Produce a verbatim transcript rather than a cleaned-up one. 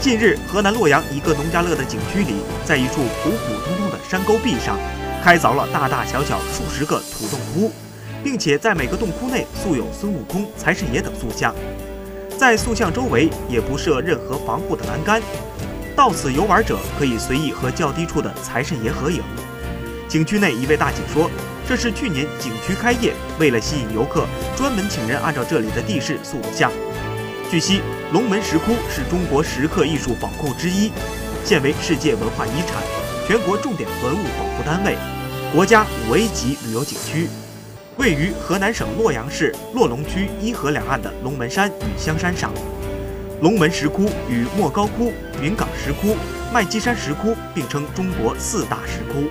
近日，河南洛阳一个农家乐的景区里，在一处普普通通的山沟壁上，开凿了大大小小数十个土洞窟，并且在每个洞窟内塑有孙悟空、财神爷等塑像，在塑像周围也不设任何防护的栏杆。 到此游玩者可以随意和较低处的财神爷合影。景区内一位大姐说：“这是去年景区开业，为了吸引游客，专门请人按照这里的地势塑的像。”据悉，龙门石窟是中国石刻艺术保护之一，现为世界文化遗产、全国重点文物保护单位、国家五 A 级旅游景区。位于河南省洛阳市洛龙区伊河两岸的龙门山与香山上。 龙门石窟与莫高窟、云冈石窟、麦积山石窟并称中国四大石窟。